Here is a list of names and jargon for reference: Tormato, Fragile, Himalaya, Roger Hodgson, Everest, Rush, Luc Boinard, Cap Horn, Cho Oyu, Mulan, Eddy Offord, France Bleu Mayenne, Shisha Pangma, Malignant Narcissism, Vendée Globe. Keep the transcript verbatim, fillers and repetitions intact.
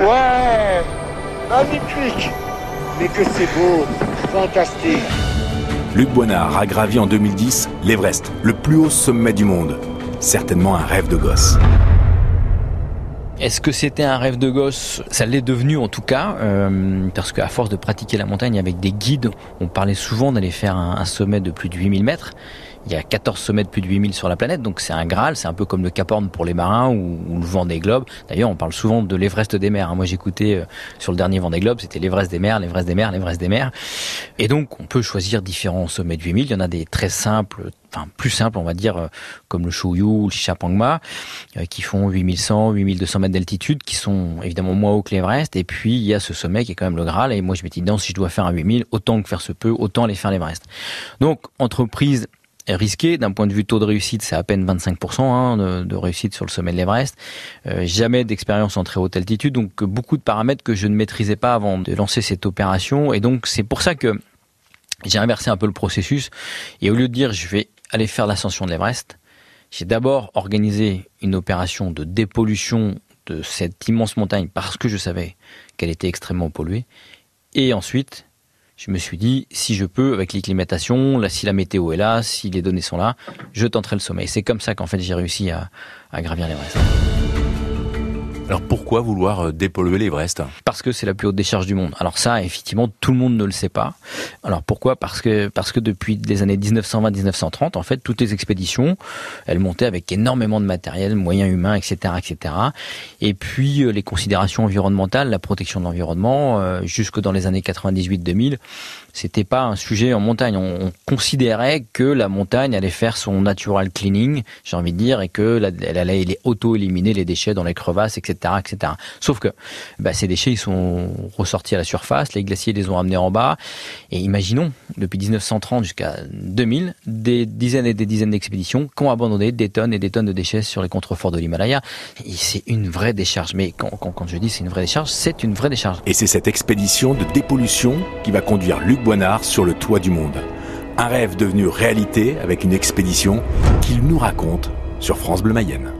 Ouais, magnifique. Mais que c'est beau, fantastique. Luc Boinard a gravi en deux mille dix l'Everest, le plus haut sommet du monde. Certainement un rêve de gosse. Est-ce que c'était un rêve de gosse? Ça l'est devenu en tout cas, euh, parce qu'à force de pratiquer la montagne avec des guides, on parlait souvent d'aller faire un, un sommet de plus de huit mille mètres. Il y a quatorze sommets de plus de huit mille sur la planète, donc c'est un Graal, c'est un peu comme le Cap Horn pour les marins ou, ou le Vendée Globe. D'ailleurs, on parle souvent de l'Everest des mers. Moi, j'écoutais euh, sur le dernier Vendée Globe, c'était l'Everest des mers, l'Everest des mers, l'Everest des mers. Et donc, on peut choisir différents sommets de huit mille. Il y en a des très simples, enfin plus simples, on va dire, euh, comme le Cho Oyu ou le Shisha Pangma, euh, qui font huit mille cent, huit mille deux cents mètres d'altitude, qui sont évidemment moins hauts que l'Everest. Et puis, il y a ce sommet qui est quand même le Graal. Et moi, je m'étais dit, non, si je dois faire un huit mille, autant que faire se peut, autant aller faire l'Everest. Donc, entreprise risqué. D'un point de vue taux de réussite, c'est à peine vingt-cinq pour cent hein, de, de réussite sur le sommet de l'Everest. Euh, jamais d'expérience en très haute altitude, donc beaucoup de paramètres que je ne maîtrisais pas avant de lancer cette opération. Et donc, c'est pour ça que j'ai inversé un peu le processus. Et au lieu de dire, je vais aller faire l'ascension de l'Everest, j'ai d'abord organisé une opération de dépollution de cette immense montagne parce que je savais qu'elle était extrêmement polluée. Et ensuite, je me suis dit, si je peux, avec l'acclimatation, là, si la météo est là, si les données sont là, je tenterai le sommet. C'est comme ça qu'en fait j'ai réussi à, à gravir l'Everest. Alors pourquoi vouloir dépolluer l'Everest? Parce que c'est la plus haute décharge du monde. Alors ça, effectivement, tout le monde ne le sait pas. Alors pourquoi? Parce que parce que depuis les années dix-neuf cent vingt, dix-neuf cent trente, en fait, toutes les expéditions, elles montaient avec énormément de matériel, moyens humains, et cetera, et cetera. Et puis les considérations environnementales, la protection de l'environnement, jusque dans les années quatre-vingt-dix-huit deux mille, c'était pas un sujet en montagne. On, on considérait que la montagne allait faire son natural cleaning, j'ai envie de dire, et que la, elle allait auto-éliminer les déchets dans les crevasses, et cetera. et cetera. Sauf que bah, ces déchets, ils sont ressortis à la surface, les glaciers les ont ramenés en bas, et imaginons, depuis dix-neuf cent trente jusqu'à deux mille, des dizaines et des dizaines d'expéditions qui ont abandonné des tonnes et des tonnes de déchets sur les contreforts de l'Himalaya. Et c'est une vraie décharge, mais quand, quand, quand je dis c'est une vraie décharge, c'est une vraie décharge. Et c'est cette expédition de dépollution qui va conduire Luc Boinard sur le toit du monde. Un rêve devenu réalité avec une expédition qu'il nous raconte sur France Bleu Mayenne.